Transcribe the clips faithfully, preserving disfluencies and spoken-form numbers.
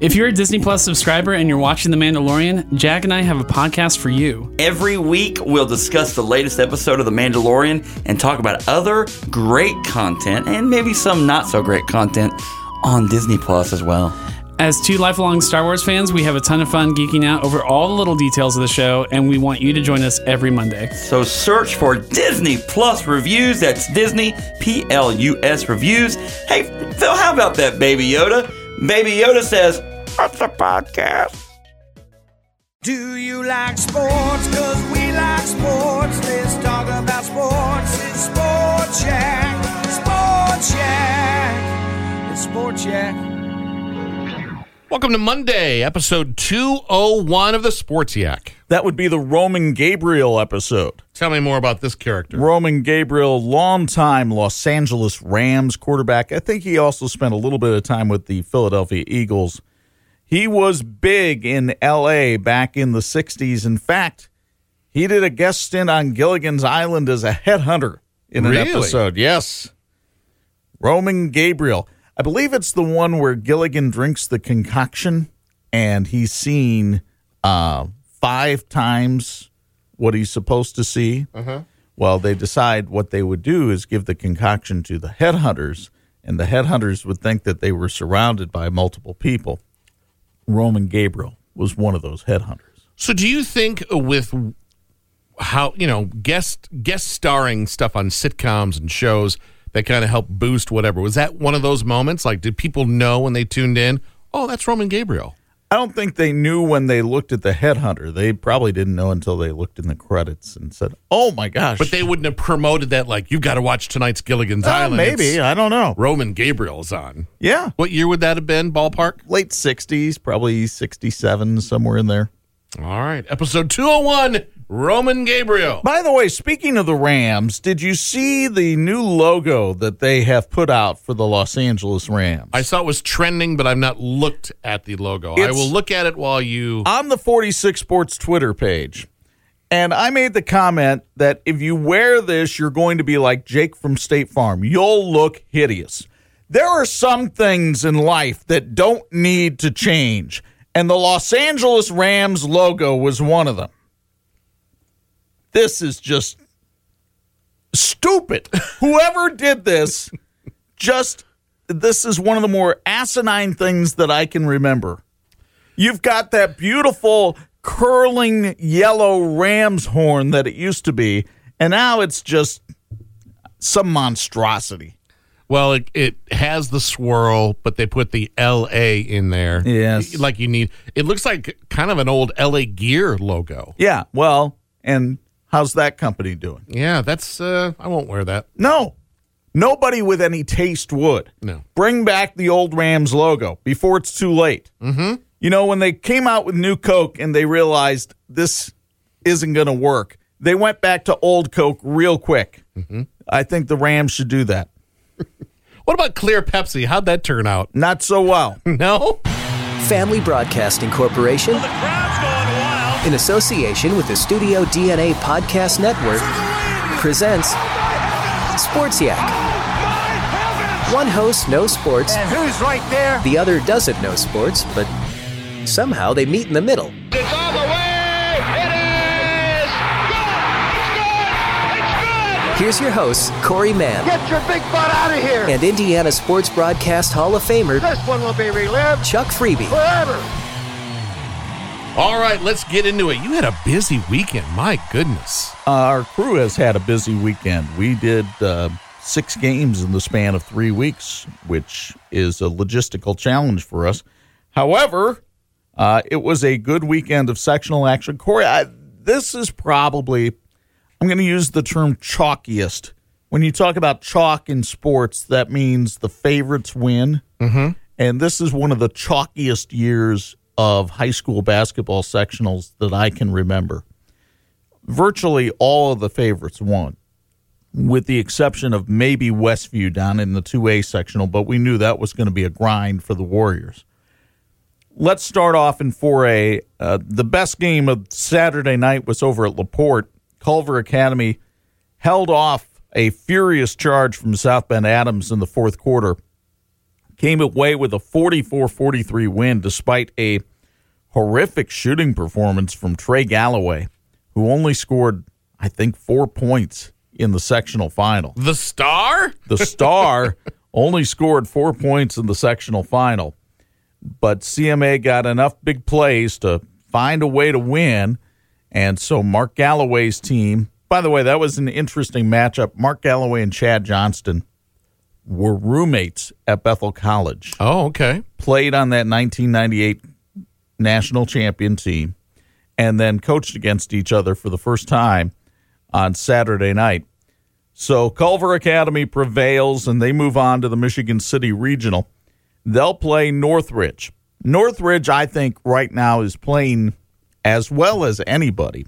If you're a Disney Plus subscriber and you're watching The Mandalorian, Jack and I have a podcast for you. Every week, we'll discuss the latest episode of The Mandalorian and talk about other great content and maybe some not-so-great content on Disney Plus as well. As two lifelong Star Wars fans, we have a ton of fun geeking out over all the little details of the show, and we want you to join us every Monday. So search for Disney Plus Reviews. That's Disney P L U S Reviews. Hey, Phil, how about that, Baby Yoda? Baby Yoda says, "What's the podcast?" Do you like sports? Because we like sports. Let's talk about sports. It's Sports Yak. Sports Yak. It's Sports Yak. Welcome to Monday, episode two oh one of the Sports Yak. That would be the Roman Gabriel episode. Tell me more about this character. Roman Gabriel, longtime Los Angeles Rams quarterback. I think he also spent a little bit of time with the Philadelphia Eagles. He was big in L A back in the sixties. In fact, he did a guest stint on Gilligan's Island as a headhunter in an really? episode. Yes. Roman Gabriel. I believe it's the one where Gilligan drinks the concoction, and he's seen uh, five times what he's supposed to see. Uh-huh. Well, they decide what they would do is give the concoction to the headhunters, and the headhunters would think that they were surrounded by multiple people. Roman Gabriel was one of those headhunters. So do you think with how, you know, guest guest starring stuff on sitcoms and shows that kind of help boost whatever, was that one of those moments? Like, did people know when they tuned in, oh, that's Roman Gabriel? I don't think they knew when they looked at the headhunter. They probably didn't know until they looked in the credits and said, oh, my gosh. But they wouldn't have promoted that like, you've got to watch tonight's Gilligan's uh, Island. Maybe. It's I don't know. Roman Gabriel's on. Yeah. What year would that have been, ballpark? Late sixties, probably sixty-seven, somewhere in there. All right. Episode two oh one, Roman Gabriel. By the way, speaking of the Rams, did you see the new logo that they have put out for the Los Angeles Rams? I saw it was trending, but I've not looked at the logo. It's I will look at it while you... on the forty-six Sports Twitter page. And I made the comment that if you wear this, you're going to be like Jake from State Farm. You'll look hideous. There are some things in life that don't need to change, and the Los Angeles Rams logo was one of them. This is just stupid. Whoever did this, just, this is one of the more asinine things that I can remember. You've got that beautiful curling yellow ram's horn that it used to be, and now it's just some monstrosity. Well, it, it has the swirl, but they put the L A in there. Yes. Like you need, it looks like kind of an old L A Gear logo. Yeah, well, and... how's that company doing? Yeah, that's, uh, I won't wear that. No. Nobody with any taste would. No. Bring back the old Rams logo before it's too late. Mm-hmm. You know, when they came out with new Coke and they realized this isn't going to work, they went back to old Coke real quick. Mm-hmm. I think the Rams should do that. What about Clear Pepsi? How'd that turn out? Not so well. No? Family Broadcasting Corporation. Well, the crowd's going wild. In association with the Studio D N A Podcast Network, presents Sports Yak. One host knows sports, and who's right there? The other doesn't know sports, but somehow they meet in the middle. It's all the way! It is! Good! It's good! It's good! Here's your hosts, Corey Mann. Get your big butt out of here! And Indiana Sports Broadcast Hall of Famer, this one will be relived, Chuck Freebie. Forever! All right, let's get into it. You had a busy weekend. My goodness. Uh, our crew has had a busy weekend. We did uh, six games in the span of three weeks, which is a logistical challenge for us. However, uh, it was a good weekend of sectional action. Corey, I, this is probably, I'm going to use the term chalkiest. When you talk about chalk in sports, that means the favorites win. Mm-hmm. And this is one of the chalkiest years of high school basketball sectionals that I can remember. Virtually all of the favorites won, with the exception of maybe Westview down in the two A sectional, but we knew that was going to be a grind for the Warriors. Let's start off in four A. Uh, the best game of Saturday night was over at LaPorte. Culver Academy held off a furious charge from South Bend Adams in the fourth quarter. Came away with a forty-four forty-three win despite a horrific shooting performance from Trey Galloway, who only scored, I think, four points in the sectional final. The star? The star only scored four points in the sectional final. But C M A got enough big plays to find a way to win, and so Mark Galloway's team, by the way, that was an interesting matchup. Mark Galloway and Chad Johnston were roommates at Bethel College. Oh, okay. Played on that nineteen ninety-eight national champion team and then coached against each other for the first time on Saturday night. So Culver Academy prevails, and they move on to the Michigan City Regional. They'll play Northridge. Northridge, I think, right now is playing as well as anybody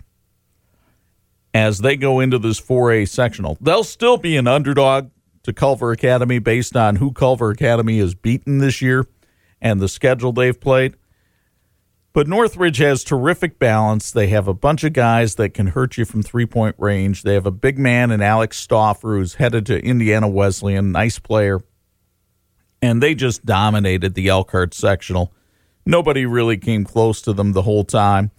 as they go into this four A sectional. They'll still be an underdog to Culver Academy based on who Culver Academy has beaten this year and the schedule they've played. But Northridge has terrific balance. They have a bunch of guys that can hurt you from three-point range. They have a big man in Alex Stauffer, who's headed to Indiana Wesleyan, nice player. And they just dominated the Elkhart sectional. Nobody really came close to them the whole time.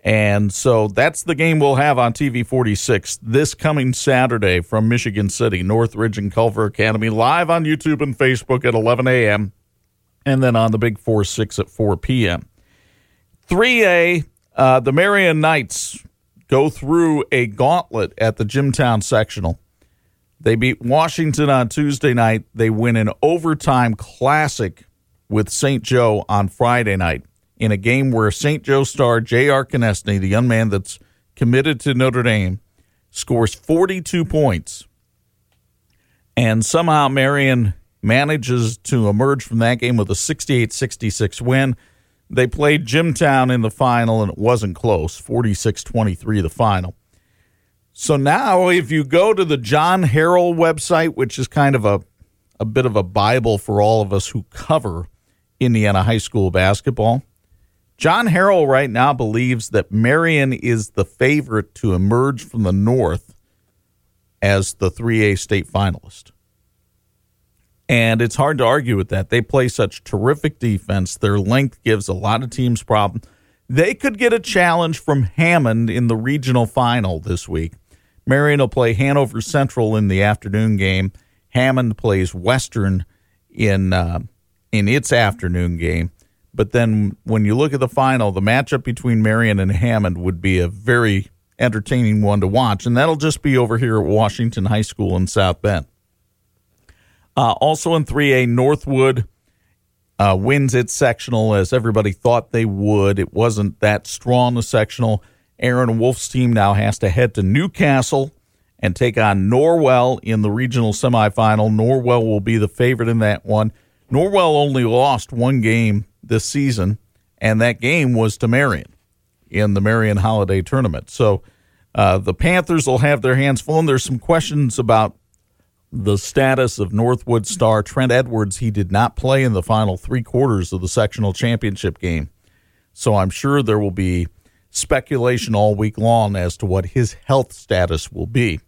And so that's the game we'll have on T V forty-six this coming Saturday from Michigan City, Northridge and Culver Academy, live on YouTube and Facebook at eleven a.m. and then on the Big four six at four p.m. three A, uh, the Marion Knights go through a gauntlet at the Jimtown sectional. They beat Washington on Tuesday night. They win an overtime classic with Saint Joe on Friday night in a game where Saint Joe star J R Konecny, the young man that's committed to Notre Dame, scores forty-two points. And somehow Marion manages to emerge from that game with a sixty-eight sixty-six win. They played Jimtown in the final, and it wasn't close, forty-six twenty-three the final. So now if you go to the John Harrell website, which is kind of a, a bit of a Bible for all of us who cover Indiana high school basketball, John Harrell right now believes that Marion is the favorite to emerge from the North as the three A state finalist. And it's hard to argue with that. They play such terrific defense. Their length gives a lot of teams problems. They could get a challenge from Hammond in the regional final this week. Marion will play Hanover Central in the afternoon game. Hammond plays Western in uh, in its afternoon game. But then when you look at the final, the matchup between Marion and Hammond would be a very entertaining one to watch, and that'll just be over here at Washington High School in South Bend. Uh, also in three A, Northwood uh, wins its sectional as everybody thought they would. It wasn't that strong a sectional. Aaron Wolf's team now has to head to Newcastle and take on Norwell in the regional semifinal. Norwell will be the favorite in that one. Norwell only lost one game this season, and that game was to Marion in the Marion Holiday Tournament. So uh, the Panthers will have their hands full, and there's some questions about the status of Northwood star Trent Edwards. He did not play in the final three quarters of the sectional championship game. So I'm sure there will be speculation all week long as to what his health status will be.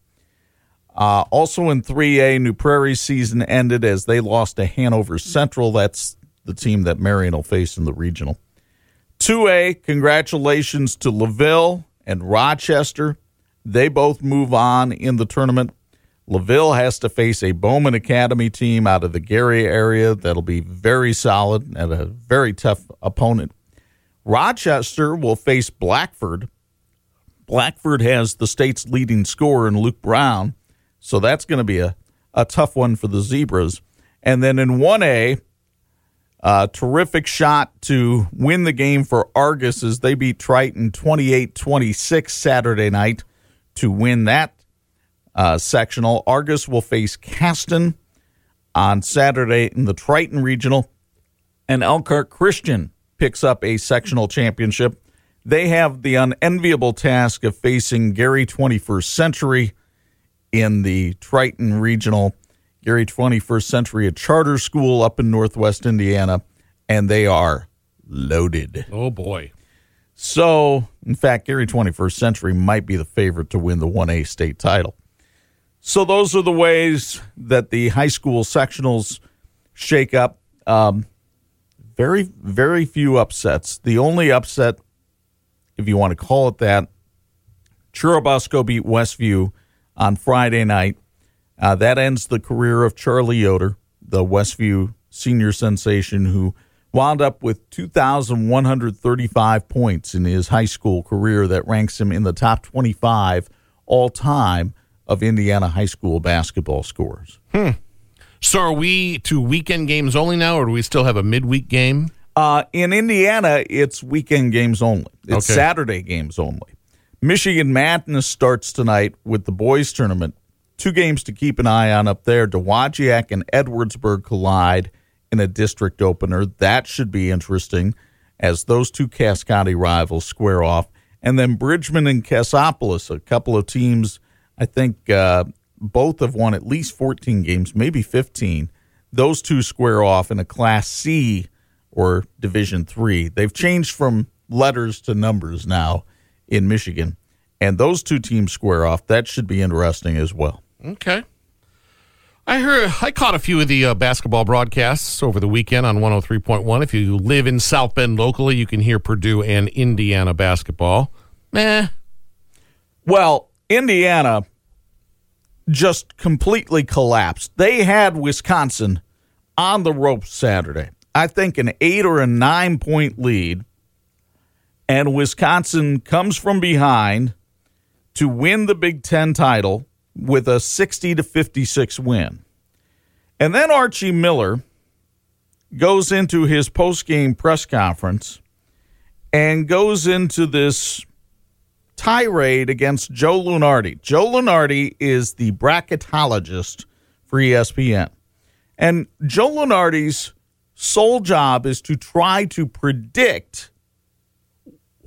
Uh, also in three A, New Prairie's season ended as they lost to Hanover Central. That's the team that Marion will face in the regional. two A, congratulations to LaVille and Rochester. They both move on in the tournament. LaVille has to face a Bowman Academy team out of the Gary area that'll be very solid and a very tough opponent. Rochester will face Blackford. Blackford has the state's leading scorer in Luke Brown, so that's going to be a, a tough one for the Zebras. And then in one A, a terrific shot to win the game for Argus as they beat Triton twenty-eight twenty-six Saturday night to win that Uh, sectional. Argus will face Caston on Saturday in the Triton Regional. and Elkhart Christian picks up a sectional championship. They have the unenviable task of facing Gary twenty-first Century in the Triton Regional. Gary twenty-first Century, a charter school up in northwest Indiana, and they are loaded. Oh, boy. So, in fact, Gary twenty-first Century might be the favorite to win the one A state title. So those are the ways that the high school sectionals shake up. Um, very, very few upsets. The only upset, if you want to call it that, Churubusco beat Westview on Friday night. Uh, that ends the career of Charlie Yoder, the Westview senior sensation who wound up with two thousand one hundred thirty-five points in his high school career. That ranks him in the top twenty-five all-time of Indiana high school basketball scorers. Hmm. So are we to weekend games only now, or do we still have a midweek game? Uh, in Indiana, it's weekend games only. It's okay. Saturday games only. Michigan Madness starts tonight with the boys' tournament. Two games to keep an eye on up there. Dowagiac and Edwardsburg collide in a district opener. That should be interesting as those two Cascade rivals square off. And then Bridgman and Cassopolis, a couple of teams, I think uh, both have won at least fourteen games, maybe fifteen. Those two square off in a Class C or Division three. They've changed from letters to numbers now in Michigan. And those two teams square off. That should be interesting as well. Okay. I heard I caught a few of the uh, basketball broadcasts over the weekend on one oh three point one. If you live in South Bend locally, you can hear Purdue and Indiana basketball. Eh. Well, Indiana just completely collapsed. They had Wisconsin on the ropes Saturday. I think an eight or a nine-point lead, and Wisconsin comes from behind to win the Big Ten title with a sixty to fifty-six win. And then Archie Miller goes into his post-game press conference and goes into this tirade against Joe Lunardi. Joe Lunardi is the bracketologist for E S P N. And Joe Lunardi's sole job is to try to predict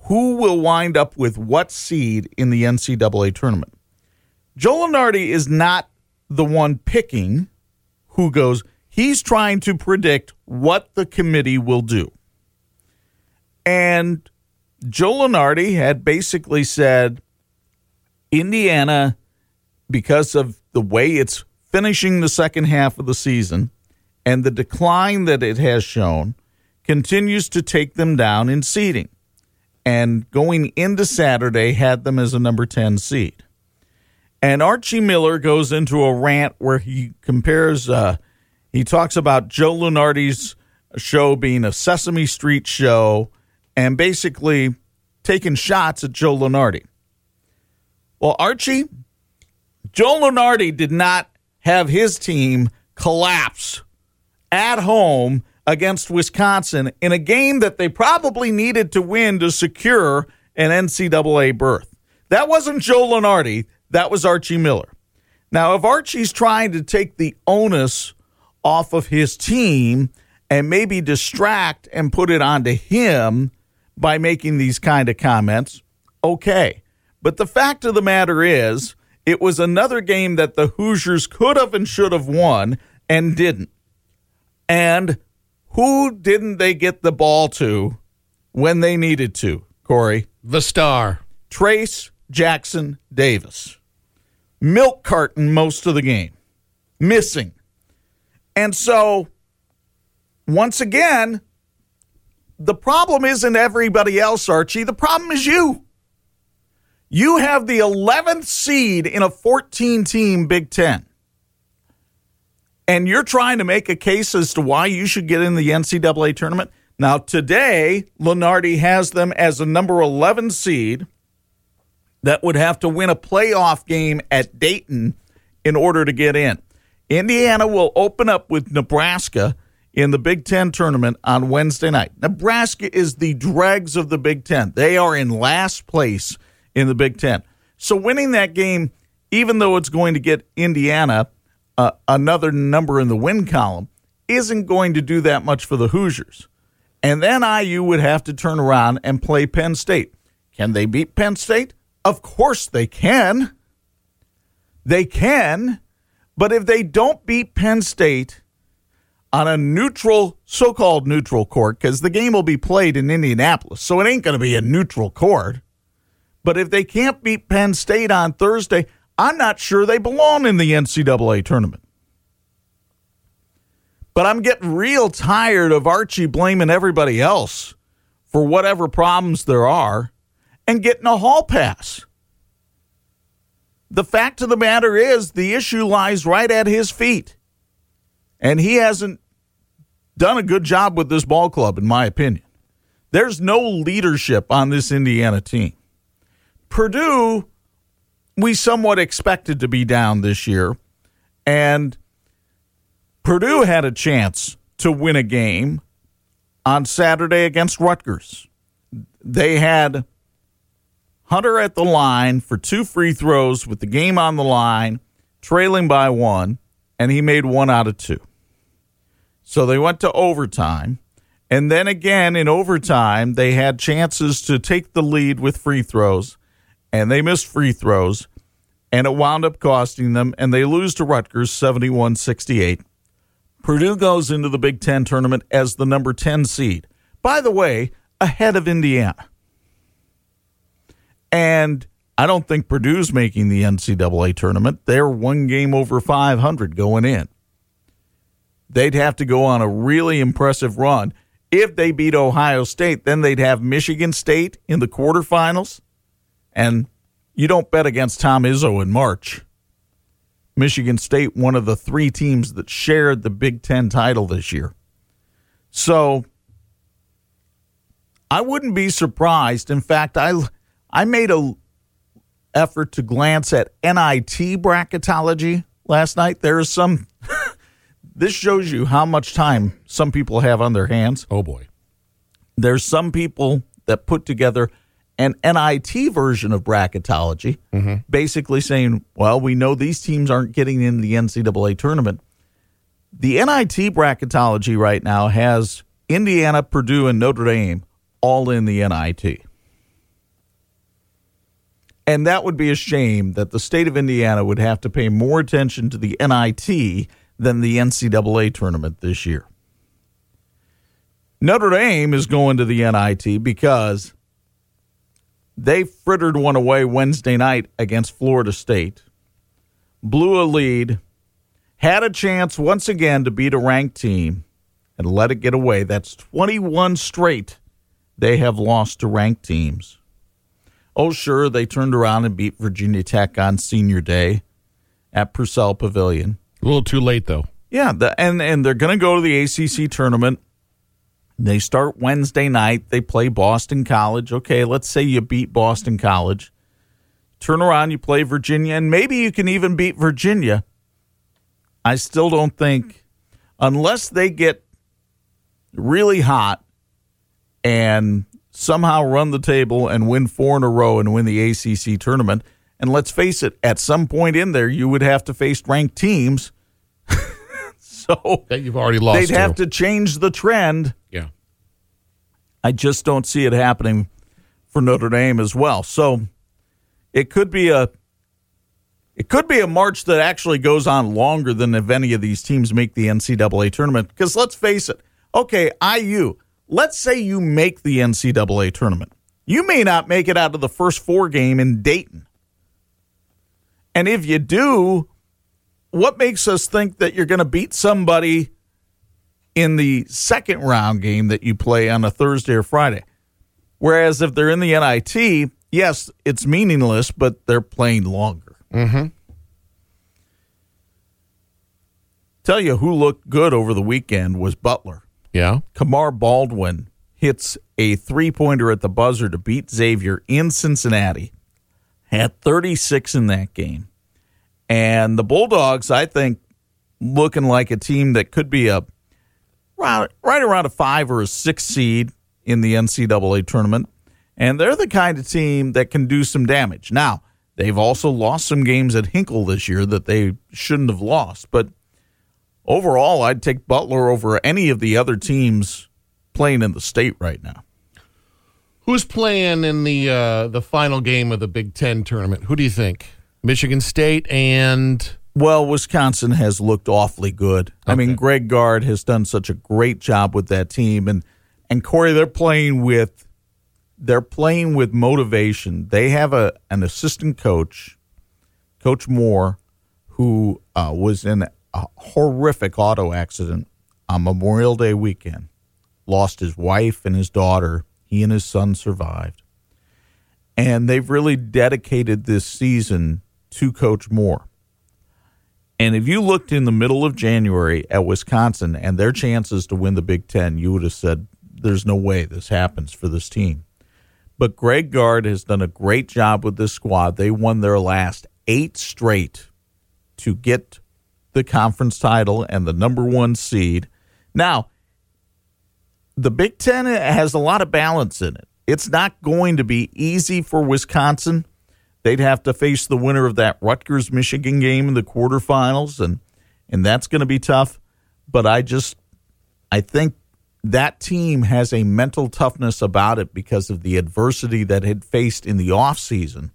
who will wind up with what seed in the N C double A tournament. Joe Lunardi is not the one picking who goes. He's trying to predict what the committee will do. And Joe Lunardi had basically said, Indiana, because of the way it's finishing the second half of the season and the decline that it has shown, continues to take them down in seeding. And going into Saturday, had them as a number ten seed. And Archie Miller goes into a rant where he compares, uh, he talks about Joe Lunardi's show being a Sesame Street show and basically taking shots at Joe Lunardi. Well, Archie, Joe Lunardi did not have his team collapse at home against Wisconsin in a game that they probably needed to win to secure an N C double A berth. That wasn't Joe Lunardi. That was Archie Miller. Now, if Archie's trying to take the onus off of his team and maybe distract and put it onto him by making these kind of comments, okay. But the fact of the matter is, it was another game that the Hoosiers could have and should have won and didn't. And who didn't they get the ball to when they needed to, Corey? The star. Trace Jackson Davis. Milk carton most of the game. Missing. And so, once again, the problem isn't everybody else, Archie. The problem is you. You have the eleventh seed in a fourteen-team Big Ten. And you're trying to make a case as to why you should get in the N C double A tournament. Now, today, Lunardi has them as a number eleven seed that would have to win a playoff game at Dayton in order to get in. Indiana will open up with Nebraska in the Big Ten tournament on Wednesday night. Nebraska is the dregs of the Big Ten. They are in last place in the Big Ten. So winning that game, even though it's going to get Indiana uh, another number in the win column, isn't going to do that much for the Hoosiers. And then I U would have to turn around and play Penn State. Can they beat Penn State? Of course they can. They can. But if they don't beat Penn State on a neutral, so-called neutral court, because the game will be played in Indianapolis, so it ain't going to be a neutral court. But if they can't beat Penn State on Thursday, I'm not sure they belong in the N C double A tournament. But I'm getting real tired of Archie blaming everybody else for whatever problems there are and getting a hall pass. The fact of the matter is the issue lies right at his feet, and he hasn't done a good job with this ball club, in my opinion. There's no leadership on this Indiana team. Purdue, we somewhat expected to be down this year, and Purdue had a chance to win a game on Saturday against Rutgers. They had Hunter at the line for two free throws with the game on the line, trailing by one, and he made one out of two. So they went to overtime, and then again in overtime they had chances to take the lead with free throws, and they missed free throws, and it wound up costing them, and they lose to Rutgers seventy-one sixty-eight. Purdue goes into the Big Ten tournament as the number ten seed. By the way, ahead of Indiana. And I don't think Purdue's making the N C double A tournament. They're one game over five hundred going in. They'd have to go on a really impressive run. If they beat Ohio State, then they'd have Michigan State in the quarterfinals. And you don't bet against Tom Izzo in March. Michigan State, one of the three teams that shared the Big Ten title this year. So I wouldn't be surprised. In fact, I I made an effort to glance at N I T bracketology last night. There is some – this shows you how much time some people have on their hands. Oh, boy. There's some people that put together – an N I T version of bracketology, mm-hmm. basically saying, well, we know these teams aren't getting in the N C double A tournament. The N I T bracketology right now has Indiana, Purdue, and Notre Dame all in the N I T. And that would be a shame that the state of Indiana would have to pay more attention to the N I T than the N C double A tournament this year. Notre Dame is going to the N I T because they frittered one away Wednesday night against Florida State, blew a lead, had a chance once again to beat a ranked team, and let it get away. That's twenty-one straight they have lost to ranked teams. Oh, sure, they turned around and beat Virginia Tech on Senior Day at Purcell Pavilion. A little too late, though. Yeah, the, and, and they're going to go to the A C C tournament. They start Wednesday night. They play Boston College. Okay, let's say you beat Boston College. Turn around, you play Virginia, and maybe you can even beat Virginia. I still don't think, unless they get really hot and somehow run the table and win four in a row and win the A C C tournament, and let's face it, at some point in there, you would have to face ranked teams. So that you've already lost. They'd to. have to change the trend. Yeah. I just don't see it happening for Notre Dame as well. So it could be a it could be a march that actually goes on longer than if any of these teams make the N C double A tournament. Because let's face it, okay, I U, let's say you make the N C double A tournament. You may not make it out of the first four game in Dayton. And if you do, what makes us think that you're going to beat somebody in the second round game that you play on a Thursday or Friday? Whereas if they're in the N I T, yes, it's meaningless, but they're playing longer. Mm-hmm. Tell you who looked good over the weekend was Butler. Yeah. Kamar Baldwin hits a three-pointer at the buzzer to beat Xavier in Cincinnati. Had thirty-six in that game. And the Bulldogs, I think, looking like a team that could be a right, right around a five or a six seed in the N C double A tournament. And they're the kind of team that can do some damage. Now, they've also lost some games at Hinkle this year that they shouldn't have lost. But overall, I'd take Butler over any of the other teams playing in the state right now. Who's playing in the uh, the final game of the Big Ten tournament? Who do you think? Michigan State and... Well, Wisconsin has looked awfully good. Okay. I mean, Greg Gard has done such a great job with that team. And, and Corey, they're playing with they're playing with motivation. They have a an assistant coach, Coach Moore, who uh, was in a horrific auto accident on Memorial Day weekend, lost his wife and his daughter. He and his son survived. And they've really dedicated this season to Coach Moore. And if you looked in the middle of January at Wisconsin and their chances to win the Big Ten, you would have said, there's no way this happens for this team. But Greg Gard has done a great job with this squad. They won their last eight straight to get the conference title and the number one seed. Now, the Big Ten has a lot of balance in it. It's not going to be easy for Wisconsin. They'd have to face the winner of that Rutgers-Michigan game in the quarterfinals, and and that's going to be tough. But I just I think that team has a mental toughness about it because of the adversity that had faced in the offseason,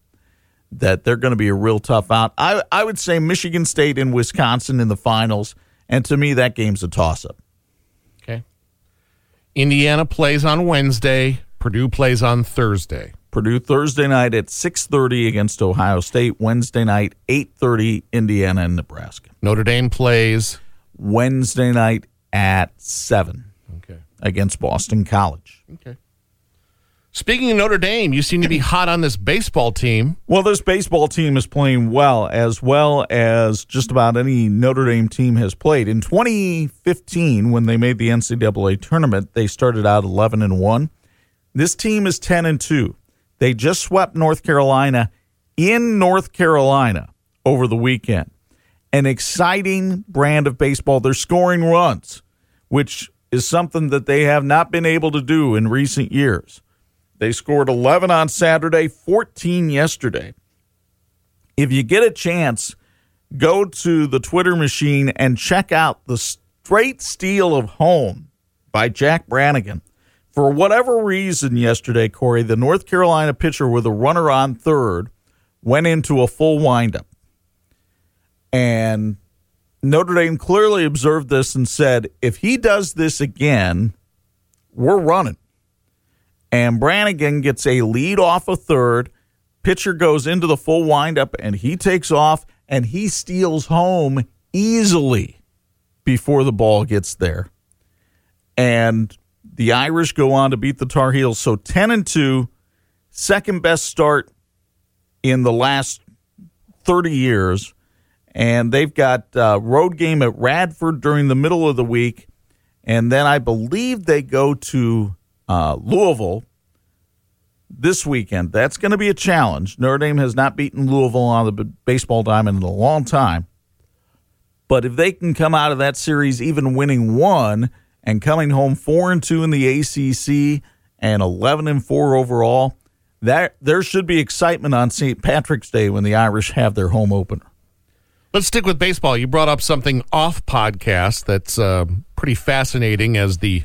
that they're going to be a real tough out. I, I would say Michigan State and Wisconsin in the finals, and to me that game's a toss-up. Okay. Indiana plays on Wednesday. Purdue plays on Thursday. Purdue Thursday night at six thirty against Ohio State. Wednesday night, eight thirty, Indiana and Nebraska. Notre Dame plays Wednesday night at seven okay. against Boston College. Okay. Speaking of Notre Dame, you seem to be hot on this baseball team. Well, this baseball team is playing well, as well as just about any Notre Dame team has played. In twenty fifteen, when they made the N C double A tournament, they started out eleven and one. This team is ten and two. They just swept North Carolina in North Carolina over the weekend. An exciting brand of baseball. They're scoring runs, which is something that they have not been able to do in recent years. They scored eleven on Saturday, fourteen yesterday. If you get a chance, go to the Twitter machine and check out The Straight Steal of Home by Jack Brannigan. For whatever reason yesterday, Corey, the North Carolina pitcher with a runner on third went into a full windup. And Notre Dame clearly observed this and said, if he does this again, we're running. And Brannigan gets a lead off of third. Pitcher goes into the full windup, and he takes off, and he steals home easily before the ball gets there. And the Irish go on to beat the Tar Heels. So ten and two, second best start in the last thirty years. And they've got a road game at Radford during the middle of the week. And then I believe they go to uh, Louisville this weekend. That's going to be a challenge. Notre Dame has not beaten Louisville on the baseball diamond in a long time. But if they can come out of that series even winning one, and coming home four and two in the A C C and eleven and four overall, that there should be excitement on Saint Patrick's Day when the Irish have their home opener. Let's stick with baseball. You brought up something off podcast that's uh, pretty fascinating, as the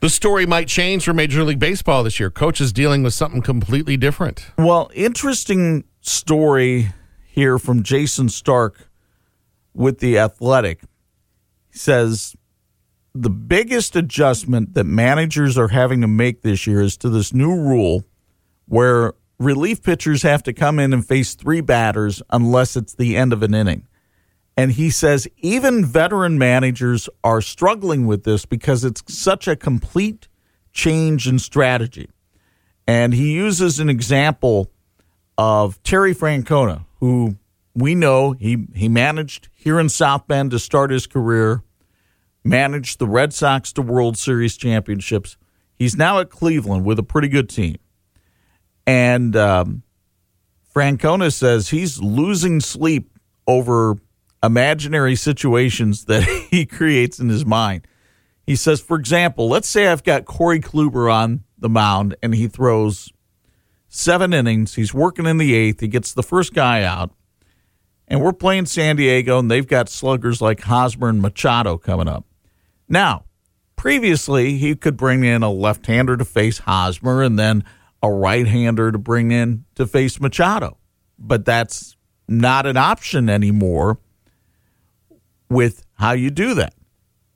the story might change for Major League Baseball this year. Coach is dealing with something completely different. Well, interesting story here from Jason Stark with The Athletic. He says, the biggest adjustment that managers are having to make this year is to this new rule where relief pitchers have to come in and face three batters unless it's the end of an inning. And he says even veteran managers are struggling with this because it's such a complete change in strategy. And he uses an example of Terry Francona, who we know he, he managed here in South Bend to start his career, managed the Red Sox to World Series championships. He's now at Cleveland with a pretty good team. And um, Francona says he's losing sleep over imaginary situations that he creates in his mind. He says, for example, let's say I've got Corey Kluber on the mound and he throws seven innings. He's working in the eighth. He gets the first guy out. And we're playing San Diego, and they've got sluggers like Hosmer and Machado coming up. Now, Previously, he could bring in a left-hander to face Hosmer and then a right-hander to bring in to face Machado. But that's not an option anymore with how you do that.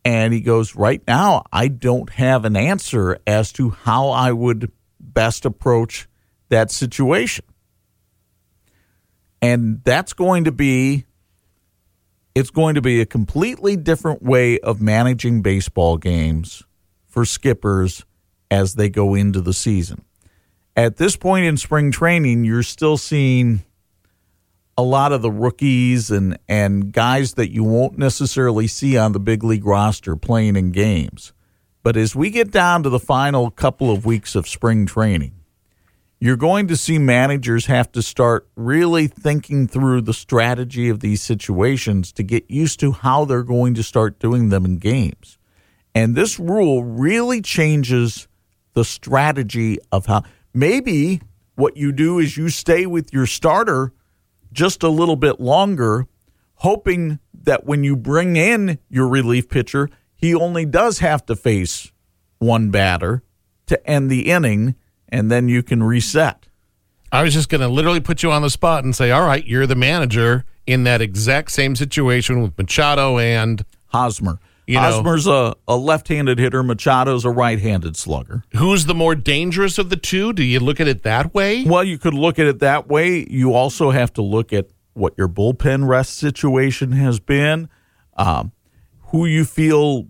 And he goes, right now, I don't have an answer as to how I would best approach that situation. And that's going to be, it's going to be a completely different way of managing baseball games for skippers as they go into the season. At this point in spring training, you're still seeing a lot of the rookies and, and guys that you won't necessarily see on the big league roster playing in games. But as we get down to the final couple of weeks of spring training, you're going to see managers have to start really thinking through the strategy of these situations to get used to how they're going to start doing them in games. And this rule really changes the strategy of how maybe what you do is you stay with your starter just a little bit longer, hoping that when you bring in your relief pitcher, he only does have to face one batter to end the inning, and then you can reset. I was just going to literally put you on the spot and say, all right, you're the manager in that exact same situation with Machado and Hosmer. You know, Hosmer's a, a left-handed hitter. Machado's a right-handed slugger. Who's the more dangerous of the two? Do you look at it that way? Well, you could look at it that way. You also have to look at what your bullpen rest situation has been, um, who you feel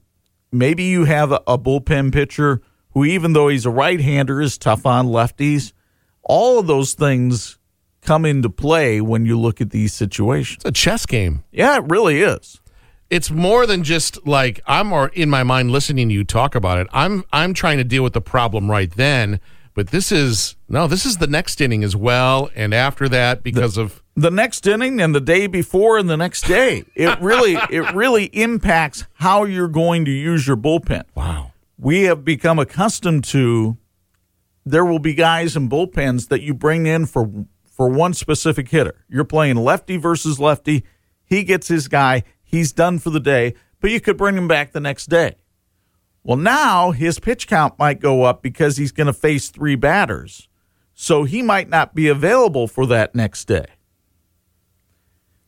maybe you have a, a bullpen pitcher who, even though he's a right-hander, is tough on lefties. All of those things come into play when you look at these situations. It's a chess game. Yeah, it really is. It's more than just like I'm in my mind listening to you talk about it. I'm I'm trying to deal with the problem right then, but this is no, this is the next inning as well, and after that because the, of the next inning and the day before and the next day. It really it really impacts how you're going to use your bullpen. Wow. We have become accustomed to there will be guys in bullpens that you bring in for for one specific hitter. You're playing lefty versus lefty. He gets his guy. He's done for the day, but you could bring him back the next day. Well, now his pitch count might go up because he's going to face three batters, so he might not be available for that next day.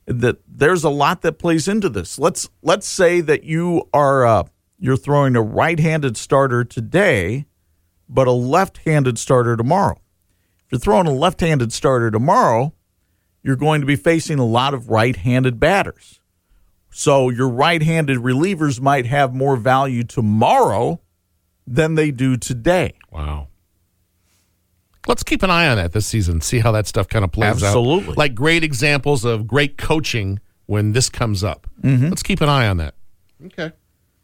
That there's a lot that plays into this. Let's let's say that you are uh, you're throwing a right-handed starter today, but a left-handed starter tomorrow. If you're throwing a left-handed starter tomorrow, you're going to be facing a lot of right-handed batters. So your right-handed relievers might have more value tomorrow than they do today. Wow. Let's keep an eye on that this season, see how that stuff kind of plays Absolutely. out. Absolutely. Like great examples of great coaching when this comes up. Mm-hmm. Let's keep an eye on that. Okay.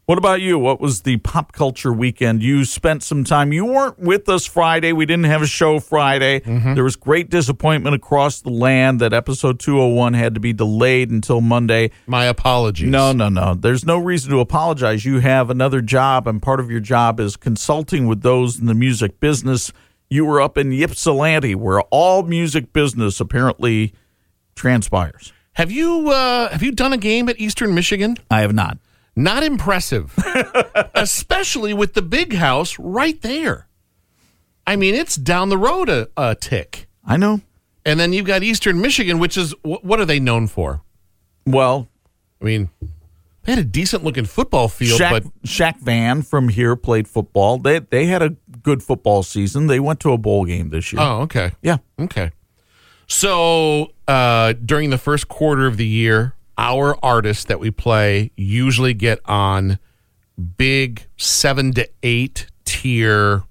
What about you? What was the pop culture weekend? You spent some time. You weren't with us Friday. We didn't have a show Friday. Mm-hmm. There was great disappointment across the land that episode two oh one had to be delayed until Monday. My apologies. No, no, no. There's no reason to apologize. You have another job, and part of your job is consulting with those in the music business. You were up in Ypsilanti, where all music business apparently transpires. Have you uh, have you done a game at Eastern Michigan? I have not. Not impressive, especially with the big house right there. I mean, it's down the road a, a tick. I know. And then you've got Eastern Michigan, which is, what are they known for? Well, I mean, they had a decent-looking football field. Shaq, but Shaq Van from here played football. They they had a good football season. They went to a bowl game this year. Oh, okay. Yeah. Okay. So uh, during the first quarter of the year, our artists that we play usually get on big seven to eight tier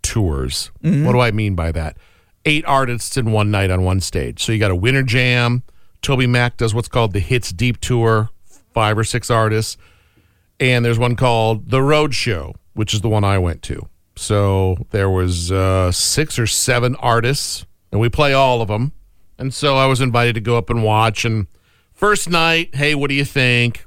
tours. Mm-hmm. What do I mean by that? Eight artists in one night on one stage. So you got a winter jam. Toby Mac does what's called the Hits Deep Tour, five or six artists. And there's one called The Road Show, which is the one I went to. So there was uh, six or seven artists, and we play all of them. And so I was invited to go up and watch, and first night, hey, what do you think?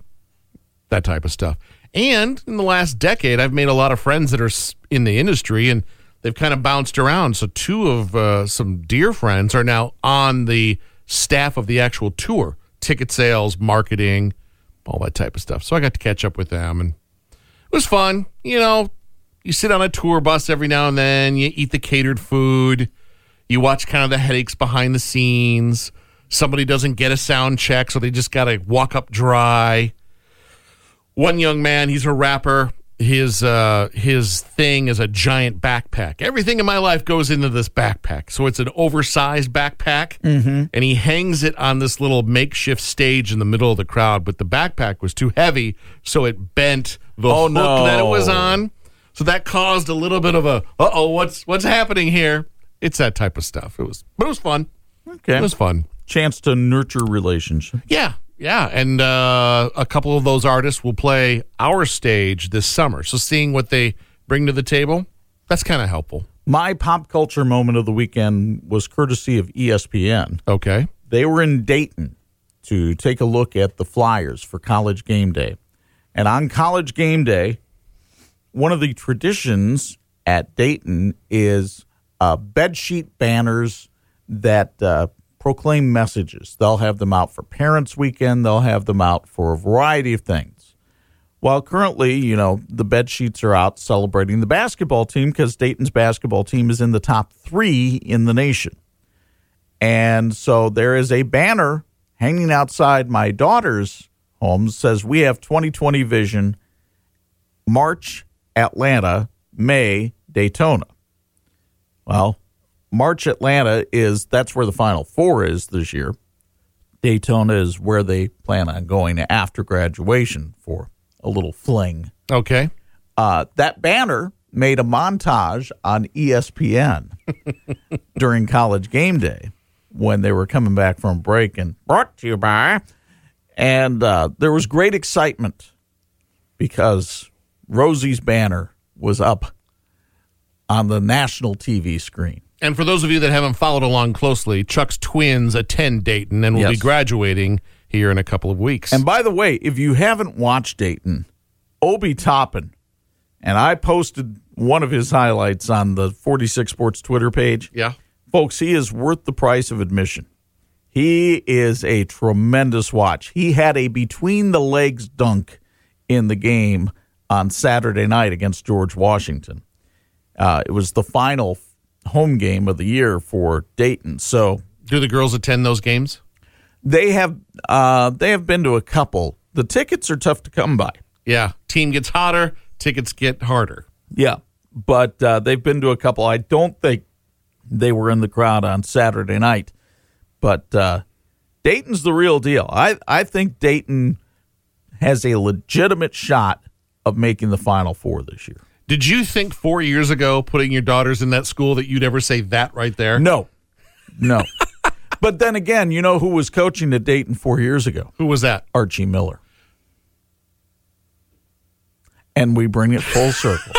That type of stuff. And in the last decade, I've made a lot of friends that are in the industry, and they've kind of bounced around. So two of uh, some dear friends are now on the staff of the actual tour, ticket sales, marketing, all that type of stuff. So I got to catch up with them, and it was fun. You know, you sit on a tour bus every now and then. You eat the catered food. You watch kind of the headaches behind the scenes. Somebody doesn't get a sound check, so they just got to walk up dry. One young man, he's a rapper. His uh, his thing is a giant backpack. Everything in my life goes into this backpack. So it's an oversized backpack, mm-hmm. and he hangs it on this little makeshift stage in the middle of the crowd. But the backpack was too heavy, so it bent the oh, hook no. that it was on. So that caused a little bit of a, uh-oh, what's, what's happening here? It's that type of stuff. It was, but it was fun. Okay. It was fun. Chance to nurture relationships. Yeah. Yeah, and uh, a couple of those artists will play our stage this summer. So seeing what they bring to the table, that's kind of helpful. My pop culture moment of the weekend was courtesy of E S P N. Okay. They were in Dayton to take a look at the flyers for College Game Day. And on College Game Day, one of the traditions at Dayton is uh, bedsheet banners that uh, – proclaim messages. They'll have them out for Parents Weekend. They'll have them out for a variety of things. While currently, you know, the bed sheets are out celebrating the basketball team because Dayton's basketball team is in the top three in the nation. And so there is a banner hanging outside my daughter's home that says, "We have twenty twenty vision, March, Atlanta, May, Daytona." Well, March Atlanta is, that's where the Final Four is this year. Daytona is where they plan on going after graduation for a little fling. Okay. Uh, that banner made a montage on E S P N during College Game Day when they were coming back from break and brought to you by. And uh, there was great excitement because Rosie's banner was up on the national T V screen. And for those of you that haven't followed along closely, Chuck's twins attend Dayton and will yes. be graduating here in a couple of weeks. And by the way, if you haven't watched Dayton, Obi Toppin, and I posted one of his highlights on the forty-six Sports Twitter page. Yeah. Folks, he is worth the price of admission. He is a tremendous watch. He had a between-the-legs dunk in the game on Saturday night against George Washington. Uh, it was the final home game of the year for Dayton. So, do the girls attend those games? They have uh, they have been to a couple. The tickets are tough to come by. Yeah, team gets hotter, tickets get harder. Yeah, but uh, they've been to a couple. I don't think they were in the crowd on Saturday night, but uh, Dayton's the real deal. I, I think Dayton has a legitimate shot of making the Final Four this year. Did you think four years ago, putting your daughters in that school, that you'd ever say that right there? No. No. But then again, you know who was coaching at Dayton four years ago? Who was that? Archie Miller. And we bring it full circle.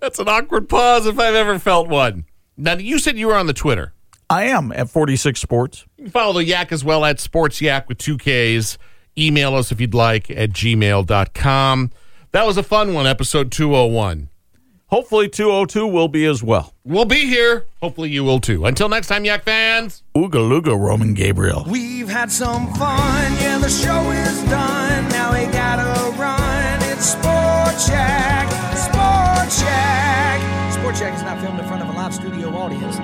That's an awkward pause if I've ever felt one. Now, you said you were on the Twitter. I am, at forty-six Sports. You can follow the Yak as well, at Sports Yak with two Ks. Email us if you'd like at gmail dot com. That was a fun one, episode two oh one. Hopefully two oh two will be as well. We'll be here. Hopefully you will too. Until next time, Yak fans. Ooga Luga, Roman Gabriel. We've had some fun. Yeah, the show is done. Now we gotta run. It's Sports Yak. Sports Yak. Sports Yak is not filmed in front of a live studio audience.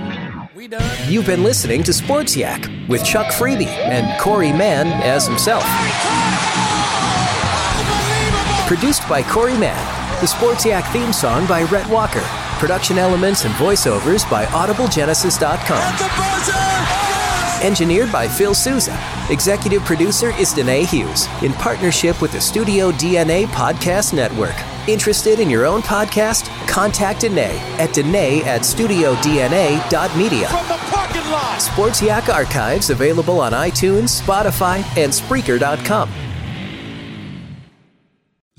We done. You've been listening to Sports Yak with Chuck Freebie and Corey Mann as himself. Produced by Corey Mann. The Sports Yak theme song by Rhett Walker. Production elements and voiceovers by audible genesis dot com. Engineered by Phil Sousa. Executive producer is Danae Hughes in partnership with the Studio D N A Podcast Network. Interested in your own podcast? Contact Danae at Danae at studio d n a dot media. From the parking lot. Sports Yak archives available on iTunes, Spotify, and Spreaker dot com.